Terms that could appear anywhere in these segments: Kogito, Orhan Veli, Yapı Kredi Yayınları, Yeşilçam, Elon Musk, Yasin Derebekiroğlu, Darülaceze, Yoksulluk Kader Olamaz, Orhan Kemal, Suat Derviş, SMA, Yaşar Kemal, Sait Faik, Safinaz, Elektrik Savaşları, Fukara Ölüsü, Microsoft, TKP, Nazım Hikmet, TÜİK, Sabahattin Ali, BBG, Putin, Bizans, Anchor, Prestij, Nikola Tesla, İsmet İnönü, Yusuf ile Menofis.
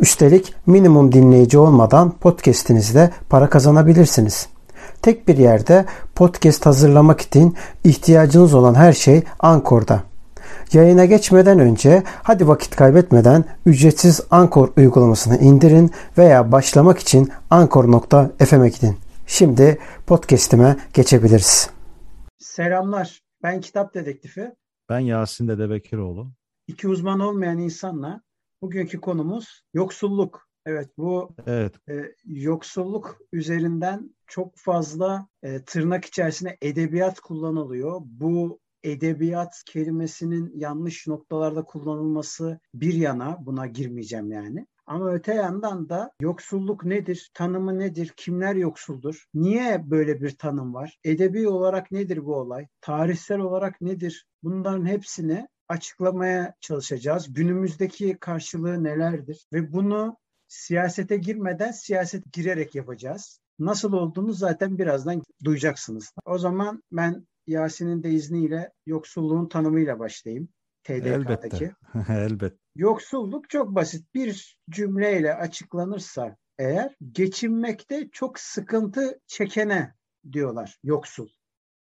Üstelik minimum dinleyici olmadan podcast'inizde para kazanabilirsiniz. Tek bir yerde podcast hazırlamak için ihtiyacınız olan her şey Anchor'da. Yayına geçmeden önce hadi vakit kaybetmeden ücretsiz Anchor uygulamasını indirin veya başlamak için anchor.fm'e gidin. Şimdi podcast'ime geçebiliriz. Selamlar. Ben Kitap Dedektifi. Ben Yasin Derebekiroğlu. İki uzman olmayan insanla bugünkü konumuz yoksulluk. Evet. Yoksulluk üzerinden çok fazla tırnak içerisinde edebiyat kullanılıyor. Bu edebiyat kelimesinin yanlış noktalarda kullanılması bir yana, buna girmeyeceğim yani. Ama öte yandan da yoksulluk nedir, tanımı nedir, kimler yoksuldur, niye böyle bir tanım var, edebi olarak nedir bu olay, tarihsel olarak nedir, bunların hepsini açıklamaya çalışacağız. Günümüzdeki karşılığı nelerdir ve bunu siyasete girmeden siyaset girerek yapacağız. Nasıl olduğunu zaten birazdan duyacaksınız. O zaman ben Yasin'in de izniyle yoksulluğun tanımıyla başlayayım. TDK'daki. Elbette. Yoksulluk çok basit bir cümleyle açıklanırsa eğer, geçinmekte çok sıkıntı çekene diyorlar yoksul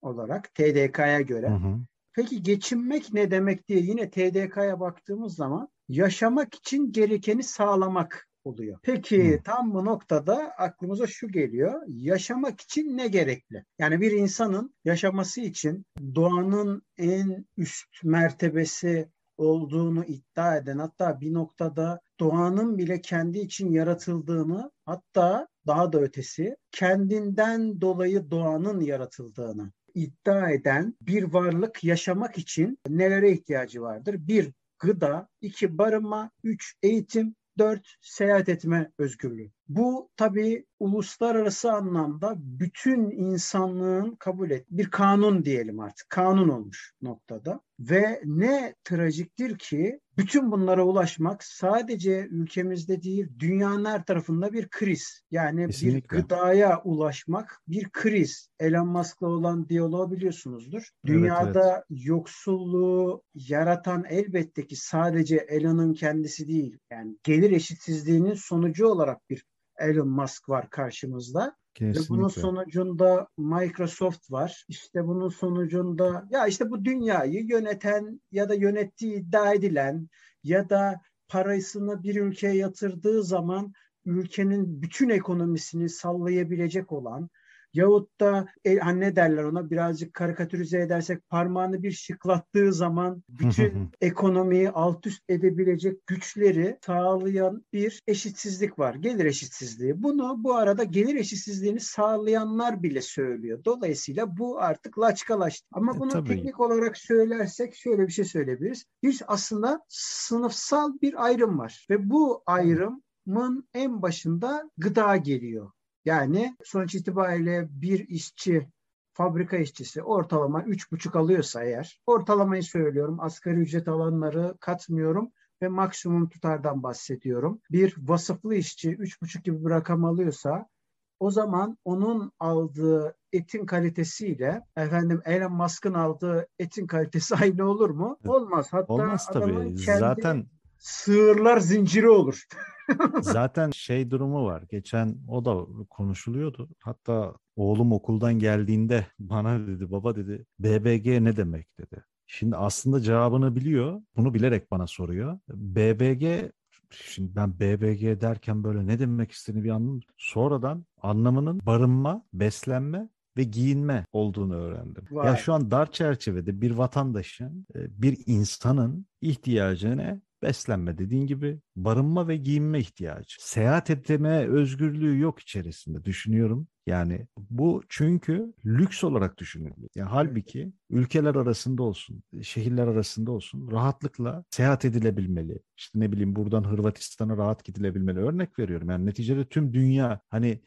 olarak TDK'ya göre. Hı. Peki geçinmek ne demek diye yine TDK'ya baktığımız zaman yaşamak için gerekeni sağlamak oluyor. Peki tam bu noktada aklımıza şu geliyor. Yaşamak için ne gerekli? Yani bir insanın yaşaması için doğanın en üst mertebesi olduğunu iddia eden, hatta bir noktada doğanın bile kendi için yaratıldığını, hatta daha da ötesi kendinden dolayı doğanın yaratıldığını iddia eden bir varlık yaşamak için nelere ihtiyacı vardır? 1. Gıda, 2. Barınma, 3. Eğitim, 4. Seyahat etme özgürlüğü. Bu tabii uluslararası anlamda bütün insanlığın kabul ettiği bir kanun diyelim artık. Kanun olmuş noktada. Ve ne trajiktir ki bütün bunlara ulaşmak sadece ülkemizde değil, dünyanın her tarafında bir kriz. Yani kesinlikle. Bir gıdaya ulaşmak bir kriz. Elon Musk'la olan diyaloğu biliyorsunuzdur. Dünyada yoksulluğu yaratan elbette ki sadece Elon'un kendisi değil. Yani gelir eşitsizliğinin sonucu olarak bir Elon Musk var karşımızda. Kesinlikle. Ve bunun sonucunda Microsoft var. İşte bunun sonucunda ya işte bu dünyayı yöneten ya da yönettiği iddia edilen ya da parasını bir ülkeye yatırdığı zaman ülkenin bütün ekonomisini sallayabilecek olan yahut da ne derler ona, birazcık karikatürize edersek parmağını bir şıklattığı zaman bütün ekonomiyi alt üst edebilecek güçleri sağlayan bir eşitsizlik var. Gelir eşitsizliği. Bunu bu arada gelir eşitsizliğini sağlayanlar bile söylüyor. Dolayısıyla bu artık laçkalaştı. Ama bunu teknik olarak söylersek şöyle bir şey söyleyebiliriz. Bir aslında sınıfsal bir ayrım var. Ve bu ayrımın en başında gıda geliyor. Yani sonuç itibariyle bir işçi, fabrika işçisi ortalama 3,5 alıyorsa eğer, ortalamayı söylüyorum, asgari ücret alanları katmıyorum ve maksimum tutardan bahsediyorum. Bir vasıflı işçi 3,5 gibi bir rakam alıyorsa, o zaman onun aldığı etin kalitesiyle Elon Musk'ın aldığı etin kalitesi aynı olur mu? Olmaz. Hatta olmaz tabii. Adamın kendi sığırlar zinciri olur. Zaten şey durumu var. Geçen o da konuşuluyordu. Hatta oğlum okuldan geldiğinde bana dedi, baba dedi, BBG ne demek dedi. Şimdi aslında cevabını biliyor. Bunu bilerek bana soruyor. BBG, şimdi ben BBG derken böyle ne demek istediğini bir anladım. Sonradan anlamının barınma, beslenme ve giyinme olduğunu öğrendim. Vay. Ya şu an dar çerçevede bir vatandaşın, bir insanın ihtiyacını beslenme dediğin gibi, barınma ve giyinme ihtiyacı. Seyahat etme özgürlüğü yok içerisinde düşünüyorum. Yani bu çünkü lüks olarak düşünülüyor. Yani halbuki ülkeler arasında olsun, şehirler arasında olsun rahatlıkla seyahat edilebilmeli. işte ne bileyim buradan Hırvatistan'a rahat gidilebilmeli. Örnek veriyorum. Yani neticede tüm dünya, hani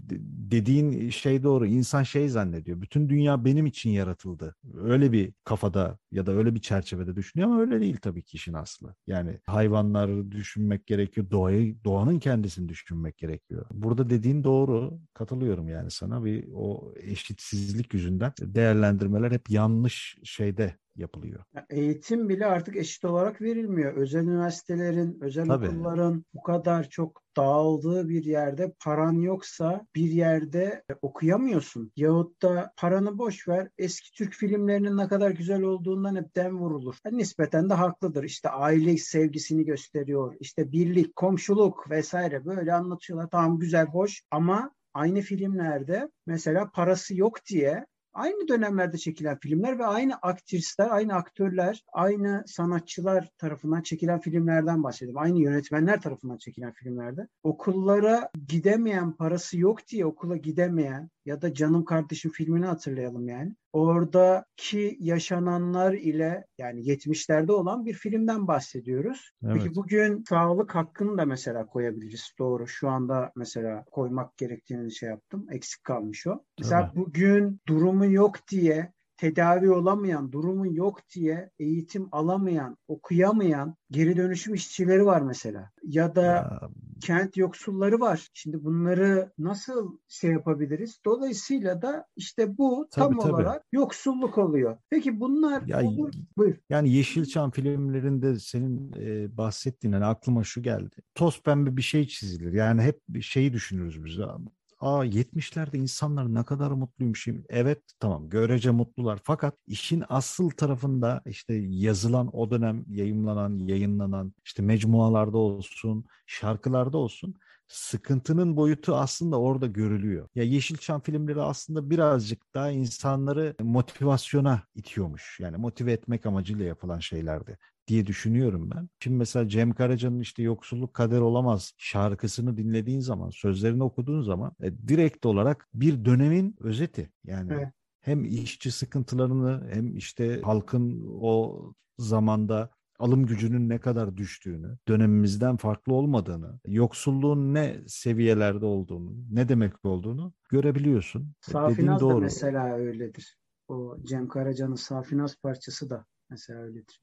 dediğin şey doğru. İnsan şey zannediyor. Bütün dünya benim için yaratıldı. Öyle bir kafada ya da öyle bir çerçevede düşünüyor ama öyle değil tabii ki işin aslı. Yani hayvanları düşünmek gerekiyor. Doğayı, doğanın kendisini düşünmek gerekiyor. Burada dediğin doğru. Katılıyorum yani sana. Bir o eşitsizlik yüzünden değerlendirmeler hep yanlış şeyde yapılıyor. Eğitim bile artık eşit olarak verilmiyor. Özel üniversitelerin, özel okulların bu kadar çok dağıldığı bir yerde paran yoksa bir yerde okuyamıyorsun. Yahut da paranı boş ver, eski Türk filmlerinin ne kadar güzel olduğundan hep dem vurulur. Yani nispeten de haklıdır. İşte aile sevgisini gösteriyor. İşte birlik, komşuluk vesaire böyle anlatıyorlar. Tamam, güzel, hoş ama aynı filmlerde mesela parası yok diye aynı dönemlerde çekilen filmler ve aynı aktrisler, aynı aktörler, aynı sanatçılar tarafından çekilen filmlerden bahsedelim. Aynı yönetmenler tarafından çekilen filmlerde. Okullara gidemeyen, parası yok diye okula gidemeyen ya da Canım Kardeşim filmini hatırlayalım yani. Oradaki yaşananlar ile yani 70'lerde olan bir filmden bahsediyoruz. Evet. Peki bugün sağlık hakkını da mesela koyabiliriz. Doğru, şu anda mesela koymak gerektiğini şey yaptım. Eksik kalmış o. Mesela evet. Bugün durumu yok diye, tedavi olamayan, durumu yok diye eğitim alamayan, okuyamayan geri dönüşüm işçileri var mesela. Ya da kent yoksulları var. Şimdi bunları nasıl şey yapabiliriz? Dolayısıyla da işte bu tabii. olarak yoksulluk oluyor. Peki bunlar olur? Buyur. Yani Yeşilçam filmlerinde senin bahsettiğin, hani aklıma şu geldi. Toz pembe bir şey çizilir. Yani hep bir şeyi düşünürüz biz abi. 70'lerde insanlar ne kadar mutluymuş. Evet, tamam, görece mutlular. Fakat işin asıl tarafında işte yazılan, o dönem yayımlanan, yayınlanan işte mecmualarda olsun, şarkılarda olsun, sıkıntının boyutu aslında orada görülüyor. Ya Yeşilçam filmleri aslında birazcık daha insanları motivasyona itiyormuş. Yani motive etmek amacıyla yapılan şeylerdi diye düşünüyorum ben. Şimdi mesela Cem Karaca'nın işte Yoksulluk Kader Olamaz şarkısını dinlediğin zaman, sözlerini okuduğun zaman direkt olarak bir dönemin özeti. Yani evet. Hem işçi sıkıntılarını, hem işte halkın o zamanda alım gücünün ne kadar düştüğünü, dönemimizden farklı olmadığını, yoksulluğun ne seviyelerde olduğunu, ne demek olduğunu görebiliyorsun. Safinaz da mesela öyledir. O Cem Karaca'nın Safinaz parçası da mesela öyledir.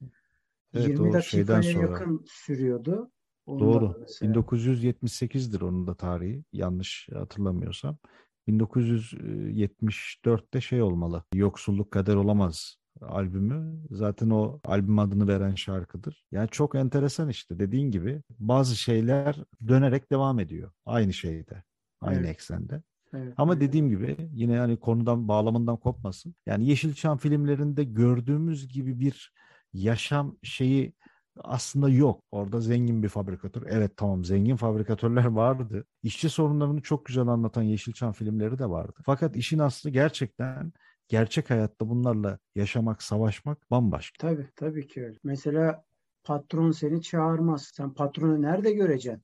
Evet, 20 dakikaya yakın sürüyordu. Doğru. 1978'dir onun da tarihi. Yanlış hatırlamıyorsam. 1974'te şey olmalı. Yoksulluk Kader Olamaz albümü. Zaten o albüm adını veren şarkıdır. Yani çok enteresan işte. Dediğin gibi bazı şeyler dönerek devam ediyor. Aynı şeyde. Aynı eksende. Evet, ama dediğim gibi yine hani konudan, bağlamından kopmasın. Yani Yeşilçam filmlerinde gördüğümüz gibi bir yaşam şeyi aslında yok. Orada zengin bir fabrikatör. Evet, tamam, zengin fabrikatörler vardı. İşçi sorunlarını çok güzel anlatan Yeşilçam filmleri de vardı. Fakat işin aslı gerçekten gerçek hayatta bunlarla yaşamak, savaşmak bambaşka. Tabii ki öyle. Mesela patron seni çağırmaz. Sen patronu nerede göreceksin?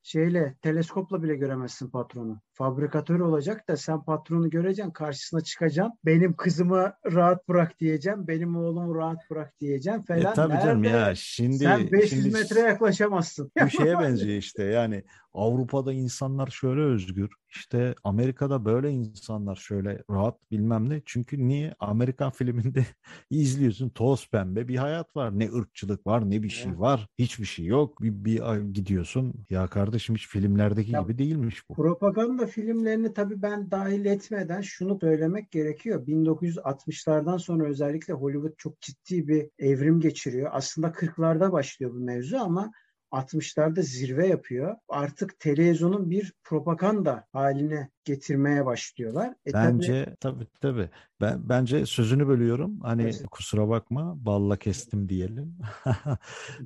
Teleskopla bile göremezsin patronu. Fabrikatör olacak da sen patronu göreceksin, karşısına çıkacaksın. Benim kızımı rahat bırak diyeceksin. Benim oğlumu rahat bırak diyeceksin falan. Tabii canım ya. Sen 500 metre yaklaşamazsın. Bu şeye benziyor işte. Yani Avrupa'da insanlar şöyle özgür. İşte Amerika'da böyle, insanlar şöyle rahat, bilmem ne. Çünkü niye? Amerikan filminde izliyorsun, toz pembe bir hayat var. Ne ırkçılık var, ne bir şey var. Hiçbir şey yok. Bir gidiyorsun. Ya kardeşim, hiç filmlerdeki gibi değilmiş bu. Propaganda filmlerini tabii ben dahil etmeden şunu söylemek gerekiyor. 1960'lardan sonra özellikle Hollywood çok ciddi bir evrim geçiriyor. Aslında 40'larda başlıyor bu mevzu ama 60'larda zirve yapıyor. Artık televizyonun bir propaganda haline getirmeye başlıyorlar. Bence tabii. Bence sözünü bölüyorum. Hani kusura bakma, balla kestim diyelim.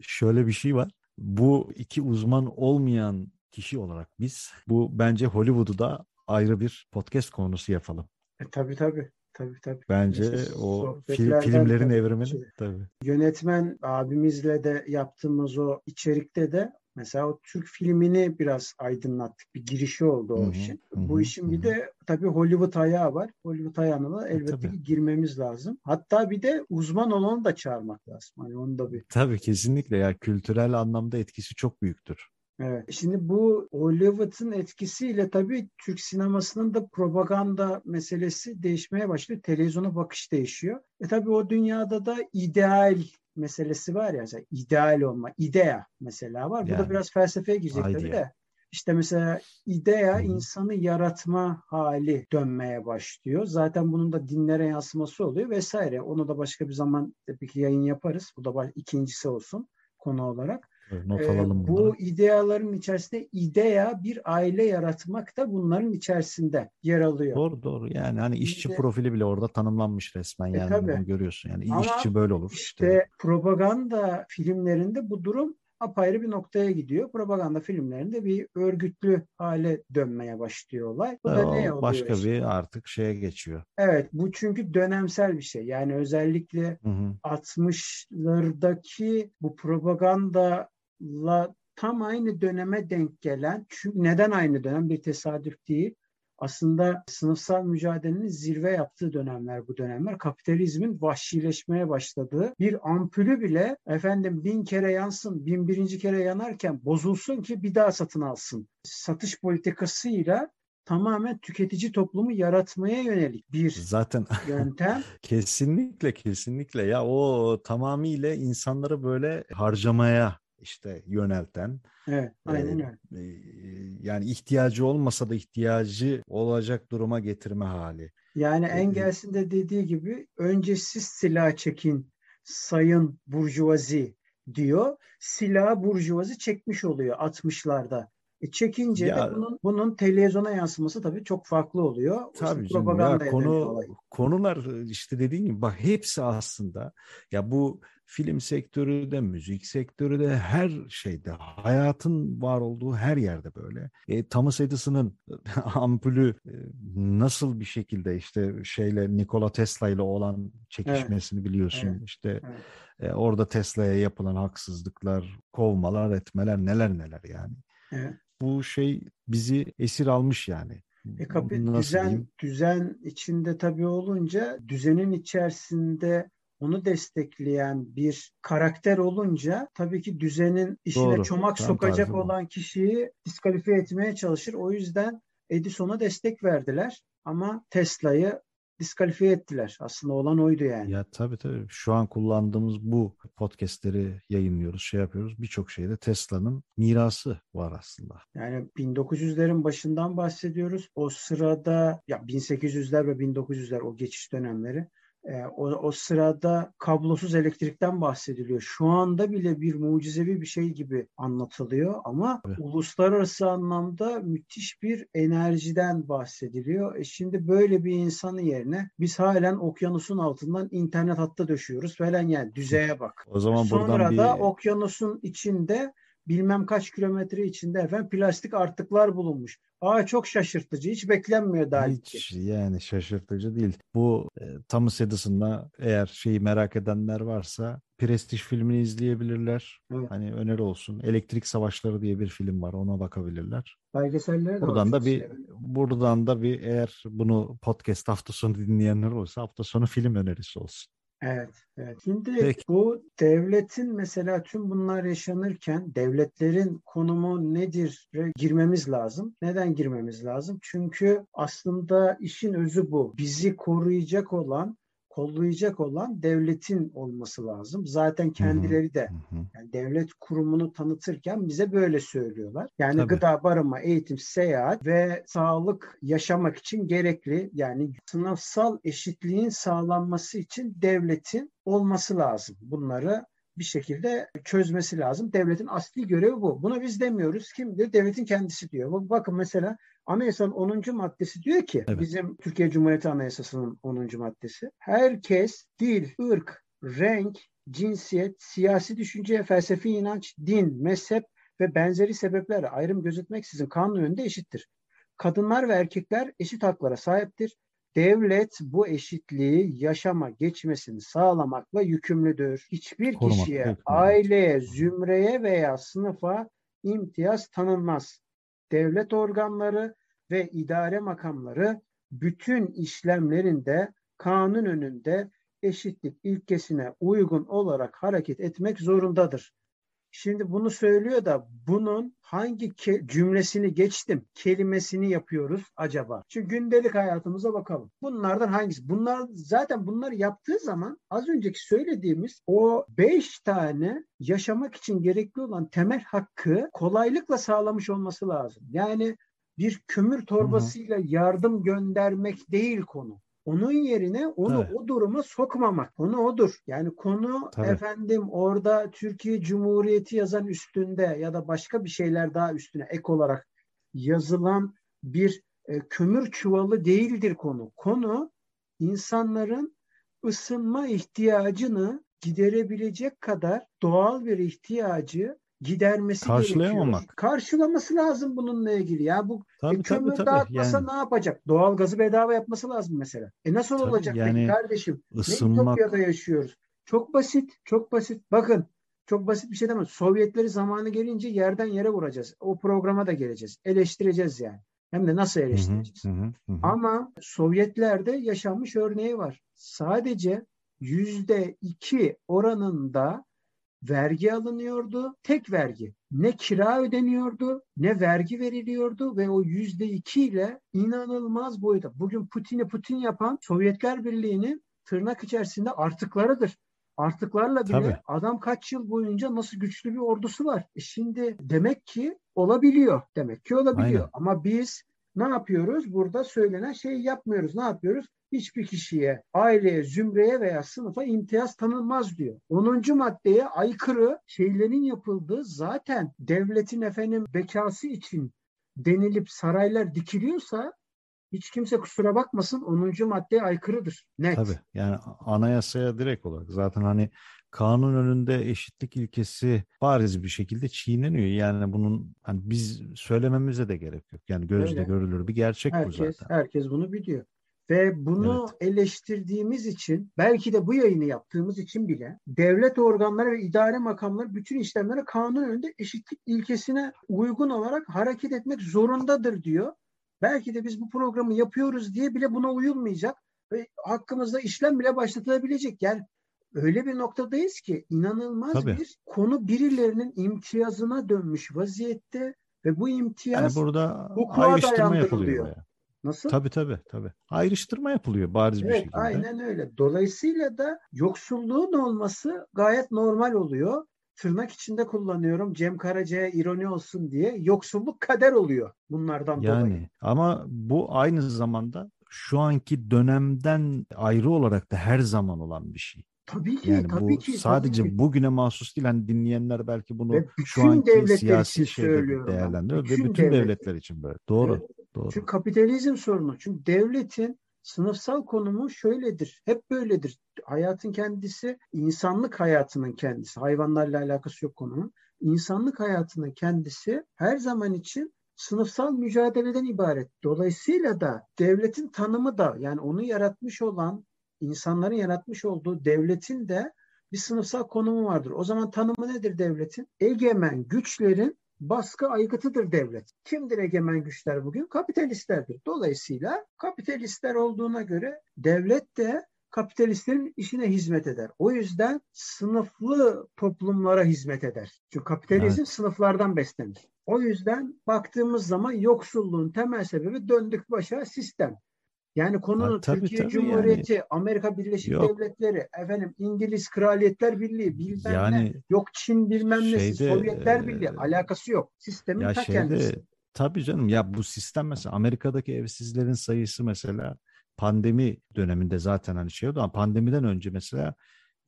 Şöyle bir şey var. Bu iki uzman olmayan kişi olarak biz, bu bence Hollywood'u da ayrı bir podcast konusu yapalım. Tabii. Tabii. Bence işte o filmlerin evrimini. Tabii. Yönetmen abimizle de yaptığımız o içerikte de mesela o Türk filmini biraz aydınlattık. Bir girişi oldu o işin. Bu işin bir de tabii Hollywood ayağı var. Hollywood ayağına da elbette ki girmemiz lazım. Hatta bir de uzman olanı da çağırmak lazım. Hani onu da bir... Tabii kesinlikle ya, kültürel anlamda etkisi çok büyüktür. Evet. Şimdi bu Hollywood'un etkisiyle tabii Türk sinemasının da propaganda meselesi değişmeye başlıyor. Televizyona bakış değişiyor. Tabii o dünyada da ideal meselesi var ya, ideal olma, idea mesela var. Bu da biraz felsefeye girecek tabii de. İşte mesela idea, insanı yaratma hali dönmeye başlıyor. Zaten bunun da dinlere yansıması oluyor vesaire. Onu da başka bir zaman tabii ki yayın yaparız. Bu da ikincisi olsun konu olarak. Bu ideaların içerisinde idea, bir aile yaratmak da bunların içerisinde yer alıyor. Doğru yani hani işçi profili bile orada tanımlanmış resmen yani bunu görüyorsun yani. Ama işçi böyle olur. İşte propaganda filmlerinde bu durum apayrı bir noktaya gidiyor. Propaganda filmlerinde bir örgütlü hale dönmeye başlıyor olay. Bu da ne oluyor? Başka işte bir artık şeye geçiyor. Evet, bu çünkü dönemsel bir şey. Yani özellikle 60'lardaki bu propagandayla tam aynı döneme denk gelen, çünkü neden aynı dönem? Bir tesadüf değil. Aslında sınıfsal mücadelenin zirve yaptığı dönemler bu dönemler. Kapitalizmin vahşileşmeye başladığı, bir ampulü bile efendim 1000 kere yansın, 1001. kere yanarken bozulsun ki bir daha satın alsın. Satış politikasıyla tamamen tüketici toplumu yaratmaya yönelik bir zaten yöntem. Kesinlikle ya, o tamamıyla insanları böyle harcamaya işte yönelten, evet, aynen öyle. Yani ihtiyacı olmasa da ihtiyacı olacak duruma getirme hali. Yani Engels'in de dediği gibi önce siz silah çekin sayın burjuvazi diyor. Silahı burjuvazi çekmiş oluyor 60'larda. Çekince ya, de bunun televizyona yansıması tabii çok farklı oluyor. Tabii canım, propaganda konular işte dediğin gibi bak hepsi aslında ya, bu film sektörü de, müzik sektörü de, her şeyde, hayatın var olduğu her yerde böyle. Thomas Edison'ın ampulü nasıl bir şekilde işte şeyle, Nikola Tesla ile olan çekişmesini biliyorsun. Evet. İşte orada Tesla'ya yapılan haksızlıklar, kovmalar, etmeler, neler yani. Evet. Bu şey bizi esir almış yani. Düzen içinde tabii olunca, düzenin içerisinde onu destekleyen bir karakter olunca tabii ki düzenin işine çomak sokacak olan kişiyi diskalifiye etmeye çalışır. O yüzden Edison'a destek verdiler ama Tesla'yı diskalifiye ettiler. Aslında olan oydu yani. Ya tabii. Şu an kullandığımız bu podcastleri yayınlıyoruz, şey yapıyoruz. Birçok şeyde Tesla'nın mirası var aslında. Yani 1900'lerin başından bahsediyoruz. O sırada ya 1800'ler ve 1900'ler o geçiş dönemleri. O sırada kablosuz elektrikten bahsediliyor. Şu anda bile bir mucizevi bir şey gibi anlatılıyor ama uluslararası anlamda müthiş bir enerjiden bahsediliyor. Şimdi böyle bir insanın yerine biz halen okyanusun altından internet hattı döşüyoruz falan yani, düzeye bak. O zaman sonra da okyanusun içinde bilmem kaç kilometre içinde plastik artıklar bulunmuş. Çok şaşırtıcı. Hiç beklenmiyor daha. Hiç yani şaşırtıcı değil. Bu Thomas Edison'la eğer şeyi merak edenler varsa Prestij filmini izleyebilirler. Evet. Hani öneri olsun. Elektrik Savaşları diye bir film var. Ona bakabilirler. Belgesellere de buradan da bir eğer bunu podcast hafta sonu dinleyenler olsa hafta sonu film önerisi olsun. Evet. Şimdi bu devletin mesela tüm bunlar yaşanırken devletlerin konumu nedir? Girmemiz lazım. Neden girmemiz lazım? Çünkü aslında işin özü bu. Bizi koruyacak olan, kollayacak olan devletin olması lazım. Zaten kendileri de yani devlet kurumunu tanıtırken bize böyle söylüyorlar. Yani gıda, barınma, eğitim, seyahat ve sağlık yaşamak için gerekli. Yani sınıfsal eşitliğin sağlanması için devletin olması lazım. Bunları bir şekilde çözmesi lazım. Devletin asli görevi bu. Buna biz demiyoruz. Kim diyor? Devletin kendisi diyor. Bakın mesela Anayasanın 10. maddesi diyor ki, bizim Türkiye Cumhuriyeti Anayasası'nın 10. maddesi, herkes dil, ırk, renk, cinsiyet, siyasi düşünce, felsefi inanç, din, mezhep ve benzeri sebeplerle ayrım gözetmeksizin kanun önünde eşittir. Kadınlar ve erkekler eşit haklara sahiptir. devlet bu eşitliği yaşama geçmesini sağlamakla yükümlüdür. Hiçbir kişiye, aileye, zümreye veya sınıfa imtiyaz tanınmaz. Devlet organları ve idare makamları bütün işlemlerinde kanun önünde eşitlik ilkesine uygun olarak hareket etmek zorundadır. Şimdi bunu söylüyor da bunun hangi cümlesini geçtim, kelimesini yapıyoruz acaba? Çünkü gündelik hayatımıza bakalım. Bunlardan hangisi? Bunlar yaptığı zaman az önceki söylediğimiz o 5 tane yaşamak için gerekli olan temel hakkı kolaylıkla sağlamış olması lazım. Yani bir kömür torbasıyla yardım göndermek değil konu. Onun yerine onu o duruma sokmamak. Konu odur. Yani konu efendim orada Türkiye Cumhuriyeti yazan üstünde ya da başka bir şeyler daha üstüne ek olarak yazılan bir kömür çuvalı değildir konu. Konu insanların ısınma ihtiyacını giderebilecek kadar doğal bir ihtiyacı gidermesi gerekiyor. Karşılaması lazım bununla ilgili. Ya bu kömür dağıtmasa yani ne yapacak? Doğalgazı bedava yapması lazım mesela. Nasıl olacak yani kardeşim? Isınmak... Ne Ütopya'da yaşıyoruz? Çok basit. Bakın, çok basit bir şey demem. Sovyetleri zamanı gelince yerden yere vuracağız. O programa da geleceğiz. Eleştireceğiz yani. Hem de nasıl eleştireceğiz? Hı. Ama Sovyetlerde yaşanmış örneği var. Sadece %2 oranında vergi alınıyordu. Tek vergi. Ne kira ödeniyordu, ne vergi veriliyordu ve o %2 ile inanılmaz boyuta. Bugün Putin'i Putin yapan Sovyetler Birliği'nin tırnak içerisinde artıklarıdır. Artıklarla bile adam kaç yıl boyunca nasıl güçlü bir ordusu var. Şimdi demek ki olabiliyor. Aynen. Ama biz ne yapıyoruz? Burada söylenen şeyi yapmıyoruz. Ne yapıyoruz? Hiçbir kişiye, aileye, zümreye veya sınıfa imtiyaz tanınmaz diyor. 10. maddeye aykırı şeylerin yapıldığı zaten devletin bekası için denilip saraylar dikiliyorsa hiç kimse kusura bakmasın 10. maddeye aykırıdır. Net. Tabii yani anayasaya direkt olarak zaten kanun önünde eşitlik ilkesi bariz bir şekilde çiğneniyor. Yani bunun biz söylememize de gerek yok. Yani gözle görülür bir gerçek bu zaten. Herkes bunu biliyor. Ve bunu eleştirdiğimiz için, belki de bu yayını yaptığımız için bile devlet organları ve idare makamları bütün işlemlere kanun önünde eşitlik ilkesine uygun olarak hareket etmek zorundadır diyor. Belki de biz bu programı yapıyoruz diye bile buna uyulmayacak ve hakkımızda işlem bile başlatılabilecek. Yani öyle bir noktadayız ki inanılmaz bir konu birilerinin imtiyazına dönmüş vaziyette ve bu imtiyaz hukuka dayandırılıyor. Nasıl? Tabii. Ayrıştırma yapılıyor bariz bir şekilde. Aynen öyle. Dolayısıyla da yoksulluğun olması gayet normal oluyor. Tırnak içinde kullanıyorum. Cem Karaca'ya ironi olsun diye. Yoksulluk kader oluyor bunlardan dolayı. Yani ama bu aynı zamanda şu anki dönemden ayrı olarak da her zaman olan bir şey. Tabii ki. Sadece bugüne mahsus değil. Dinleyenler belki bunu şu anki siyasi şeyleri değerlendiriyor. Bütün devletler için böyle. Doğru. Evet. Doğru. Çünkü kapitalizm sorunu. Çünkü devletin sınıfsal konumu şöyledir. Hep böyledir. Hayatın kendisi, insanlık hayatının kendisi. Hayvanlarla alakası yok konunun. İnsanlık hayatının kendisi her zaman için sınıfsal mücadeleden ibaret. Dolayısıyla da devletin tanımı da yani onu yaratmış olan, insanların yaratmış olduğu devletin de bir sınıfsal konumu vardır. O zaman tanımı nedir devletin? Egemen güçlerin baskı aygıtıdır devlet. Kimdir egemen güçler bugün? Kapitalistlerdir. Dolayısıyla kapitalistler olduğuna göre devlet de kapitalistlerin işine hizmet eder. O yüzden sınıflı toplumlara hizmet eder. Çünkü kapitalizm sınıflardan beslenir. O yüzden baktığımız zaman yoksulluğun temel sebebi döndük başa sistem. Yani konunun Türkiye Cumhuriyeti, Amerika Birleşik Devletleri, İngiliz Kraliyetler Birliği, Çin Sovyetler Birliği alakası yok. Sistemin ta kendisi. Tabii canım bu sistem mesela Amerika'daki evsizlerin sayısı mesela pandemi döneminde zaten oldu ama pandemiden önce mesela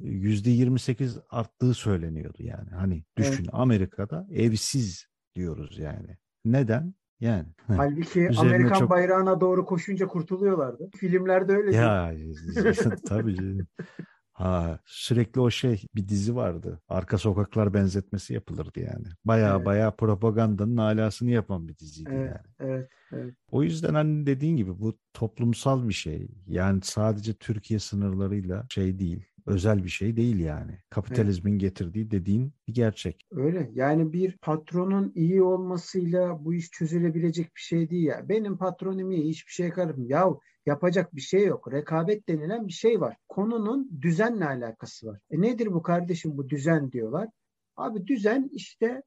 %28 arttığı söyleniyordu yani. Düşün Amerika'da evsiz diyoruz yani. Neden? Yani. Halbuki Amerikan bayrağına doğru koşunca kurtuluyorlardı. Filmlerde öyle. Ya tabii. Ha, sürekli o şey, bir dizi vardı. Arka sokaklar benzetmesi yapılırdı yani. Baya evet, baya propagandanın alasını yapan bir diziydi evet, yani. Evet, evet. O yüzden hani dediğin gibi bu toplumsal bir şey. Yani sadece Türkiye sınırlarıyla şey değil, özel bir şey değil yani. Kapitalizmin evet, getirdiği dediğin bir gerçek. Öyle. Yani bir patronun iyi olmasıyla bu iş çözülebilecek bir şey değil ya. Benim patronum iyi, hiçbir şeye karışmıyor. Yahu yapacak bir şey yok. Rekabet denilen bir şey var. Konunun düzenle alakası var. Nedir bu kardeşim, bu düzen diyorlar. Abi düzen işte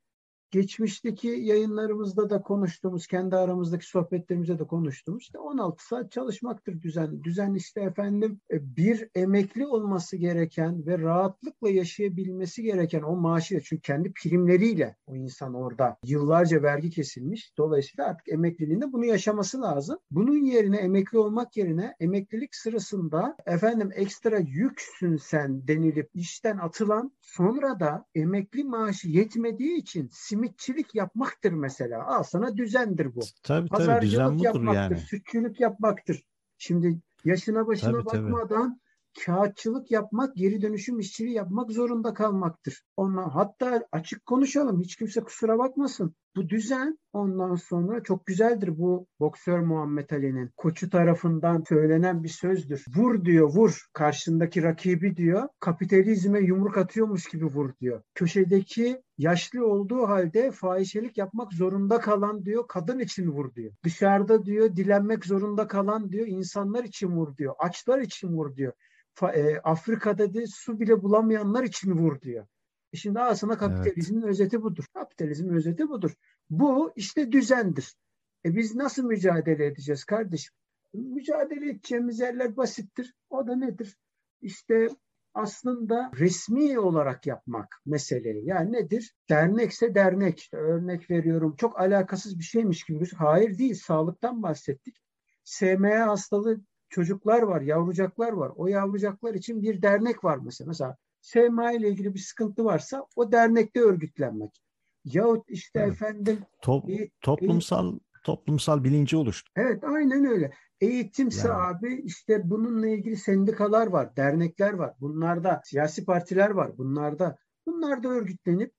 geçmişteki yayınlarımızda da konuştuğumuz, kendi aramızdaki sohbetlerimizde de konuştuğumuz işte 16 saat çalışmaktır düzen. Düzen işte efendim bir emekli olması gereken ve rahatlıkla yaşayabilmesi gereken o maaşıyla, çünkü kendi primleriyle o insan orada yıllarca vergi kesilmiş. Dolayısıyla artık emekliliğinde bunu yaşaması lazım. Bunun yerine, emekli olmak yerine emeklilik sırasında efendim ekstra yüksün sen denilip işten atılan, sonra da emekli maaşı yetmediği için simitçilik yapmaktır mesela. Al sana düzendir bu. Tabii, pazarcılık yapmaktır, yani sütçülük yapmaktır. Şimdi yaşına başına bakmadan kağıtçılık yapmak, geri dönüşüm işçiliği yapmak zorunda kalmaktır. Ondan, hatta açık konuşalım, hiç kimse kusura bakmasın. Bu düzen ondan sonra çok güzeldir. Bu boksör Muhammed Ali'nin koçu tarafından söylenen bir sözdür. Vur diyor, vur. Karşındaki rakibi diyor, kapitalizme yumruk atıyormuş gibi vur diyor. Köşedeki yaşlı olduğu halde fahişelik yapmak zorunda kalan diyor, kadın için vur diyor. Dışarıda diyor dilenmek zorunda kalan diyor, insanlar için vur diyor. Açlar için vur diyor. Afrika'da de su bile bulamayanlar için vur diyor. Şimdi aslında kapitalizmin özeti budur. Kapitalizmin özeti budur. Bu işte düzendir. Biz nasıl mücadele edeceğiz kardeşim? Mücadele edeceğimiz yerler basittir. O da nedir? İşte aslında resmi olarak yapmak meseleyi. Yani nedir? Dernekse dernek. İşte örnek veriyorum. Çok alakasız bir şeymiş gibi. Hayır değil. Sağlıktan bahsettik. SMA hastalığı çocuklar var, yavrucaklar var. O yavrucaklar için bir dernek var mesela. Mesela SMA ile ilgili bir sıkıntı varsa o dernekte örgütlenmek. Yahut işte evet, efendim toplumsal bilinci oluştu. Evet, aynen öyle. Eğitimse yani, abi işte bununla ilgili sendikalar var, dernekler var. Bunlarda siyasi partiler var. Bunlarda örgütlenip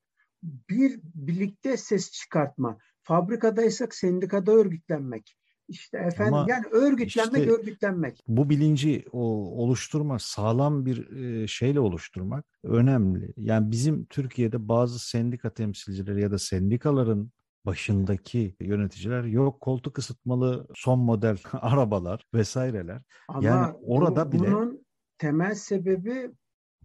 bir birlikte ses çıkartma. Fabrikadaysak sendikada örgütlenmek. İşte efendim, ama yani örgütlenmek. Bu bilinci oluşturmak, sağlam bir şeyle oluşturmak önemli. Yani bizim Türkiye'de bazı sendika temsilcileri ya da sendikaların başındaki yöneticiler yok koltuk ısıtmalı son model arabalar vesaireler. Ama yani orada bile bunun temel sebebi,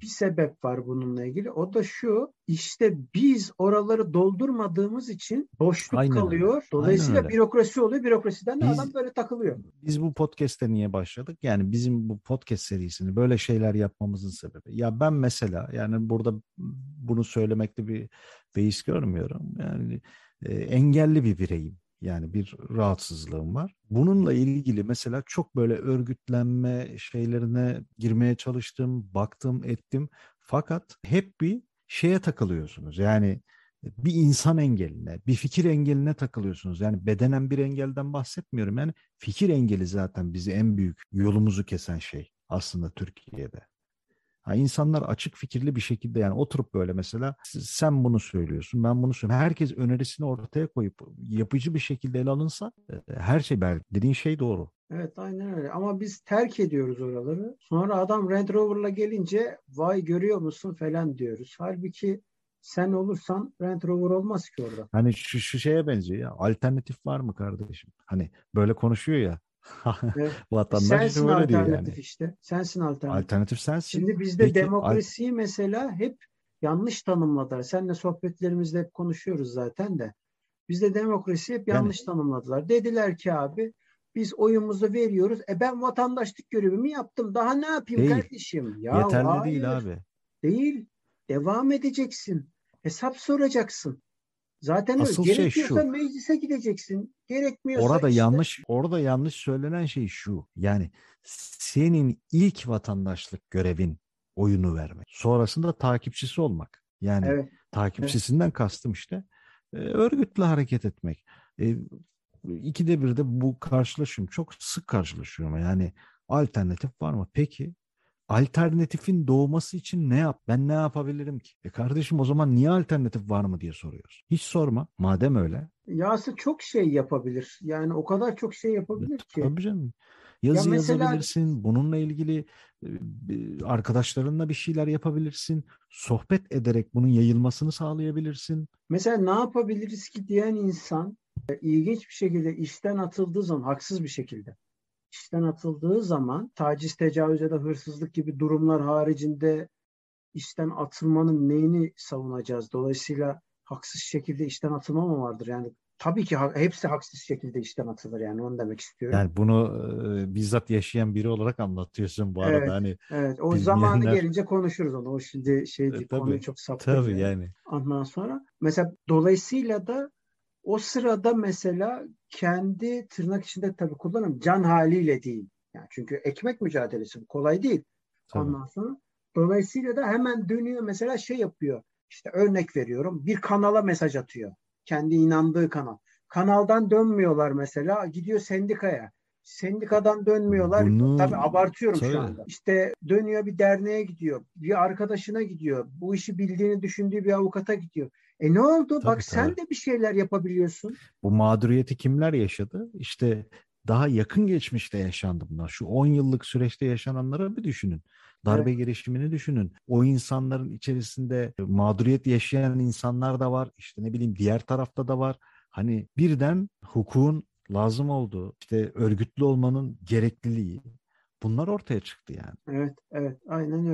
bir sebep var bununla ilgili. O da şu, işte biz oraları doldurmadığımız için boşluk aynen kalıyor. Öyle. Dolayısıyla bürokrasi oluyor. Bürokrasiden de adam böyle takılıyor. Biz bu podcast'te niye başladık? Yani bizim bu podcast serisini böyle şeyler yapmamızın sebebi. Ya ben mesela yani burada bunu söylemekte bir beis görmüyorum. Yani engelli bir bireyim. Yani bir rahatsızlığım var. Bununla ilgili mesela çok böyle örgütlenme şeylerine girmeye çalıştım, baktım, ettim. Fakat hep bir şeye takılıyorsunuz. Yani bir insan engeline, bir fikir engeline takılıyorsunuz. Yani bedenen bir engelden bahsetmiyorum. Yani fikir engeli zaten bizi en büyük yolumuzu kesen şey aslında Türkiye'de. Yani insanlar açık fikirli bir şekilde yani oturup böyle mesela sen bunu söylüyorsun, ben bunu söylüyorum. Herkes önerisini ortaya koyup yapıcı bir şekilde ele alınsa her şey, belki dediğin şey doğru. Evet, aynen öyle. Ama biz terk ediyoruz oraları. Sonra adam Range Rover'la gelince vay görüyor musun falan diyoruz. Halbuki sen olursan Range Rover olmaz ki orada. Hani şu şeye benziyor ya, alternatif var mı kardeşim? Hani böyle konuşuyor ya. Evet. Vatandaş da öyle diyor yani. İşte. Sensin alternatif. Alternatif sensin. Şimdi bizde peki, demokrasiyi mesela hep yanlış tanımladılar. Seninle sohbetlerimizde hep konuşuyoruz zaten de. Bizde demokrasiyi hep yanlış tanımladılar. Dediler ki abi biz oyumuzu veriyoruz. Ben vatandaşlık görevimi yaptım. Daha ne yapayım değil kardeşim? Ya, yeterli hayır, değil abi. Değil. Devam edeceksin. Hesap soracaksın. Zaten asıl öyle. Gerekiyorsa şey meclise gideceksin. Gerekmiyorsa orada işte yanlış söylenen şey şu. Yani senin ilk vatandaşlık görevin oyunu vermek. Sonrasında takipçisi olmak. Yani evet, takipçisinden kastım işte örgütle hareket etmek. İkide birde bu karşılaşıyorum. Çok sık karşılaşıyorum. Yani alternatif var mı? Peki alternatifin doğması için ben ne yapabilirim ki? Kardeşim o zaman niye alternatif var mı diye soruyoruz. Hiç sorma madem öyle. Yasin çok şey yapabilir. Yani o kadar çok şey yapabilir ki. Tabii canım. Yazı yazabilirsin, bununla ilgili arkadaşlarınla bir şeyler yapabilirsin, sohbet ederek bunun yayılmasını sağlayabilirsin. Mesela ne yapabiliriz ki diyen insan ilginç bir şekilde işten atıldığı zaman, haksız bir şekilde işten atıldığı zaman, taciz, tecavüz ya da hırsızlık gibi durumlar haricinde işten atılmanın neyini savunacağız? Dolayısıyla haksız şekilde işten atılma mı vardır? Yani tabii ki hepsi haksız şekilde işten atılır, yani onu demek istiyorum. Yani bunu bizzat yaşayan biri olarak anlatıyorsun bu arada. Evet, hani evet. O zamanı gelince konuşuruz onu. O şimdi değil, konuyu çok saptırdı. Tabii yani. Ondan sonra mesela dolayısıyla da o sırada mesela kendi tırnak içinde tabii kullanım can haliyle değil. Yani çünkü ekmek mücadelesi kolay değil. Tabii. Ondan sonra dolayısıyla da hemen dönüyor mesela yapıyor. İşte örnek veriyorum, bir kanala mesaj atıyor. Kendi inandığı kanal. Kanaldan dönmüyorlar mesela. Gidiyor sendikaya. Sendikadan dönmüyorlar. Tabii abartıyorum şu anda. İşte dönüyor bir derneğe gidiyor. Bir arkadaşına gidiyor. Bu işi bildiğini düşündüğü bir avukata gidiyor. Ne oldu? Bak sen de bir şeyler yapabiliyorsun. Bu mağduriyeti kimler yaşadı? İşte daha yakın geçmişte yaşandı bunlar. Şu 10 yıllık süreçte yaşananları bir düşünün. Darbe girişimini düşünün. O insanların içerisinde mağduriyet yaşayan insanlar da var. İşte diğer tarafta da var. Hani birden hukukun lazım olduğu, örgütlü olmanın gerekliliği, bunlar ortaya çıktı yani. Evet. Aynen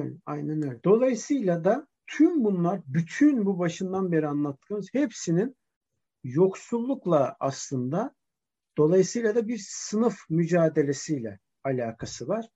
öyle. Dolayısıyla da tüm bunlar, bütün bu başından beri anlattığımız hepsinin yoksullukla aslında, dolayısıyla da bir sınıf mücadelesiyle alakası var.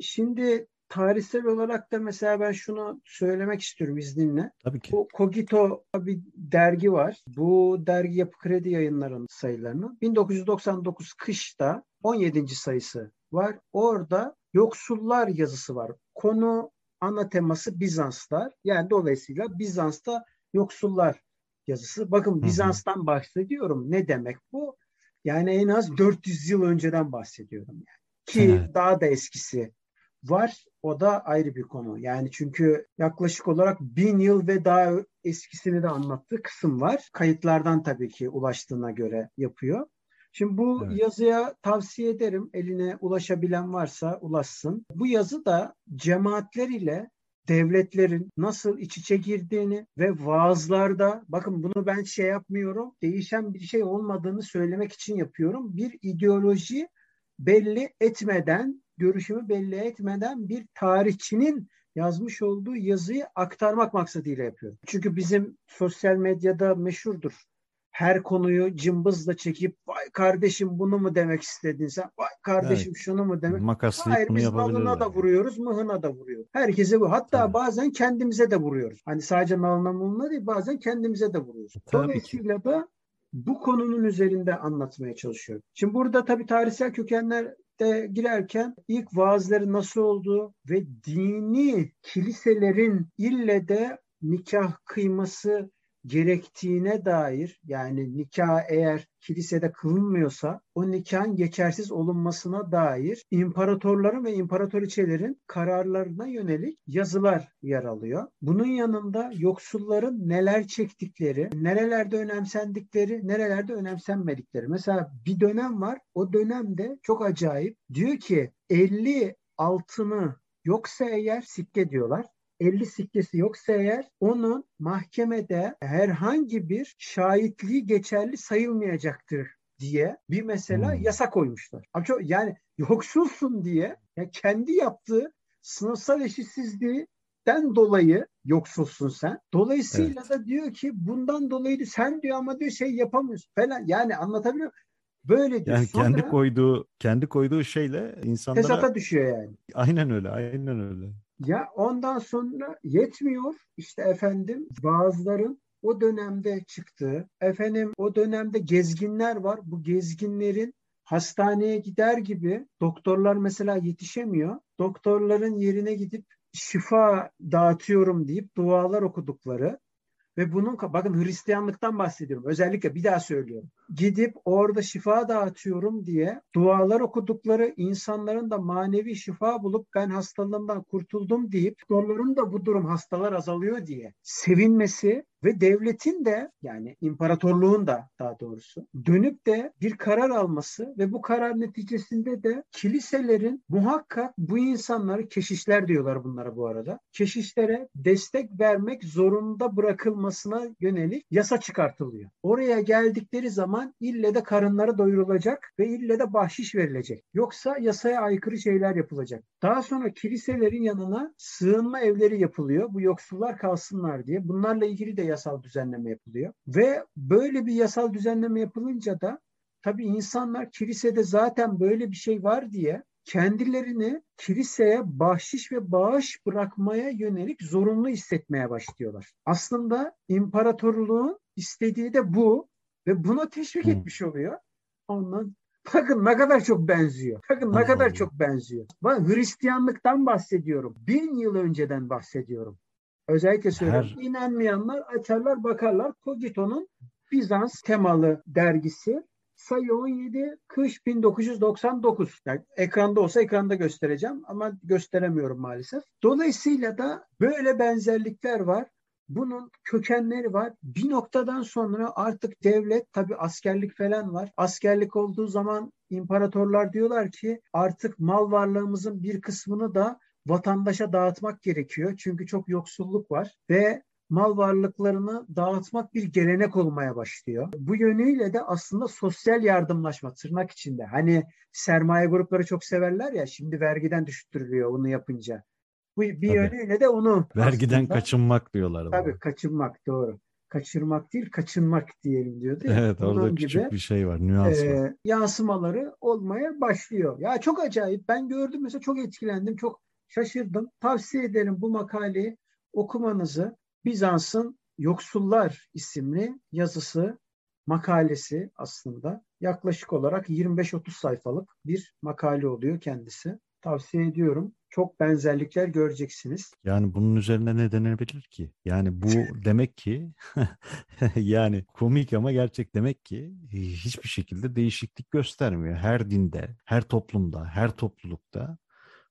Şimdi tarihsel olarak da mesela ben şunu söylemek istiyorum izninle. Tabii ki. Bu Kogito bir dergi var. Bu dergi Yapı Kredi Yayınları'nın sayılarını. 1999 kışta 17. sayısı var. Orada yoksullar yazısı var. Konu, ana teması Bizanslar. Yani dolayısıyla Bizans'ta yoksullar yazısı. Bakın Bizans'tan bahsediyorum. Ne demek bu? Yani en az 400 yıl önceden bahsediyorum. Ki daha da eskisi var. O da ayrı bir konu. Yani çünkü yaklaşık olarak 1000 yıl ve daha eskisini de anlattığı kısım var. Kayıtlardan tabii ki ulaştığına göre yapıyor. Şimdi bu yazıya tavsiye ederim. Eline ulaşabilen varsa ulaşsın. Bu yazı da cemaatler ile devletlerin nasıl iç içe girdiğini ve vaazlarda, bakın bunu ben yapmıyorum, değişen bir şey olmadığını söylemek için yapıyorum. Bir ideoloji belli etmeden, görüşümü belli etmeden bir tarihçinin yazmış olduğu yazıyı aktarmak maksadıyla yapıyorum. Çünkü bizim sosyal medyada meşhurdur. Her konuyu cımbızla çekip vay kardeşim bunu mu demek istedin sen? Vay kardeşim şunu mu demek? Hayır, biz nalına da vuruyoruz, mıhına da vuruyoruz. Herkese bu. Hatta bazen kendimize de vuruyoruz. Hani sadece nalına mıhına değil, bazen kendimize de vuruyoruz. Dolayısıyla da bu konunun üzerinde anlatmaya çalışıyorum. Şimdi burada tabii tarihsel kökenler girerken ilk vaazları nasıl oldu ve dini kiliselerin ille de nikah kıyması gerektiğine dair, yani nikah eğer kilisede kılınmıyorsa o nikahın geçersiz olunmasına dair imparatorların ve imparatoriçelerin kararlarına yönelik yazılar yer alıyor. Bunun yanında yoksulların neler çektikleri, nerelerde önemsendikleri, nerelerde önemsenmedikleri. Mesela bir dönem var. O dönemde çok acayip. Diyor ki 50 altını yoksa eğer sikke diyorlar. 50 sikkesi yoksa eğer onun mahkemede herhangi bir şahitliği geçerli sayılmayacaktır diye bir yasa koymuşlar. Yani yoksulsun diye kendi yaptığı sınıfsal eşitsizlikten dolayı yoksulsun sen. Dolayısıyla da diyor ki bundan dolayı sen diyor ama diyor yapamıyorsun falan. Yani anlatabiliyor muyum? Böyle diyor. Yani kendi koyduğu şeyle insanlara tezata düşüyor yani. Aynen öyle. Ondan sonra yetmiyor vaazların o dönemde çıktığı, o dönemde gezginler var. Bu gezginlerin hastaneye gider gibi doktorlar mesela yetişemiyor. Doktorların yerine gidip şifa dağıtıyorum deyip dualar okudukları Ve bunun, bakın Hristiyanlıktan bahsediyorum. Özellikle bir daha söylüyorum. Gidip orada şifa dağıtıyorum diye dualar okudukları insanların da manevi şifa bulup ben hastalığımdan kurtuldum deyip onların da bu durum hastalar azalıyor diye sevinmesi ve devletin de, yani imparatorluğun da daha doğrusu dönüp de bir karar alması ve bu karar neticesinde de kiliselerin muhakkak bu insanları, keşişler diyorlar bunlara bu arada, keşişlere destek vermek zorunda bırakılmasına yönelik yasa çıkartılıyor. Oraya geldikleri zaman ille de karınları doyurulacak ve ille de bahşiş verilecek. Yoksa yasaya aykırı şeyler yapılacak. Daha sonra kiliselerin yanına sığınma evleri yapılıyor. Bu yoksullar kalsınlar diye. Bunlarla ilgili de yasal düzenleme yapılıyor. Ve böyle bir yasal düzenleme yapılınca da tabii insanlar kilisede zaten böyle bir şey var diye kendilerini kiliseye bahşiş ve bağış bırakmaya yönelik zorunlu hissetmeye başlıyorlar. Aslında imparatorluğun istediği de bu ve buna teşvik etmiş oluyor. Ondan bakın ne kadar çok benziyor. Bakın ne kadar çok benziyor. Ben Hristiyanlıktan bahsediyorum. 1000 yıl önceden bahsediyorum. Özellikle söylüyorum. İnanmayanlar açarlar bakarlar. Kogito'nun Bizans temalı dergisi. Sayı 17, kış 1999. Yani ekranda olsa ekranda göstereceğim ama gösteremiyorum maalesef. Dolayısıyla da böyle benzerlikler var. Bunun kökenleri var. Bir noktadan sonra artık devlet, tabii askerlik falan var. Askerlik olduğu zaman imparatorlar diyorlar ki artık mal varlığımızın bir kısmını da vatandaşa dağıtmak gerekiyor. Çünkü çok yoksulluk var ve mal varlıklarını dağıtmak bir gelenek olmaya başlıyor. Bu yönüyle de aslında sosyal yardımlaşma tırnak içinde. Hani sermaye grupları çok severler ya, şimdi vergiden düşürülüyor onu yapınca. Bu bir yönüyle de onu... Vergiden aslında, kaçınmak diyorlar. Tabii kaçınmak, doğru. Kaçırmak değil, kaçınmak diyelim diyordu. Evet, bundan orada küçük gibi, bir şey var, nüans var. Yansımaları olmaya başlıyor. Ya çok acayip, ben gördüm mesela, çok etkilendim, çok şaşırdım. Tavsiye ederim bu makaleyi okumanızı. Bizans'ın Yoksullar isimli yazısı, makalesi aslında. Yaklaşık olarak 25-30 sayfalık bir makale oluyor kendisi. Tavsiye ediyorum. Çok benzerlikler göreceksiniz. Yani bunun üzerine ne denebilir ki? Yani bu demek ki yani komik ama gerçek, demek ki hiçbir şekilde değişiklik göstermiyor. Her dinde, her toplumda, her toplulukta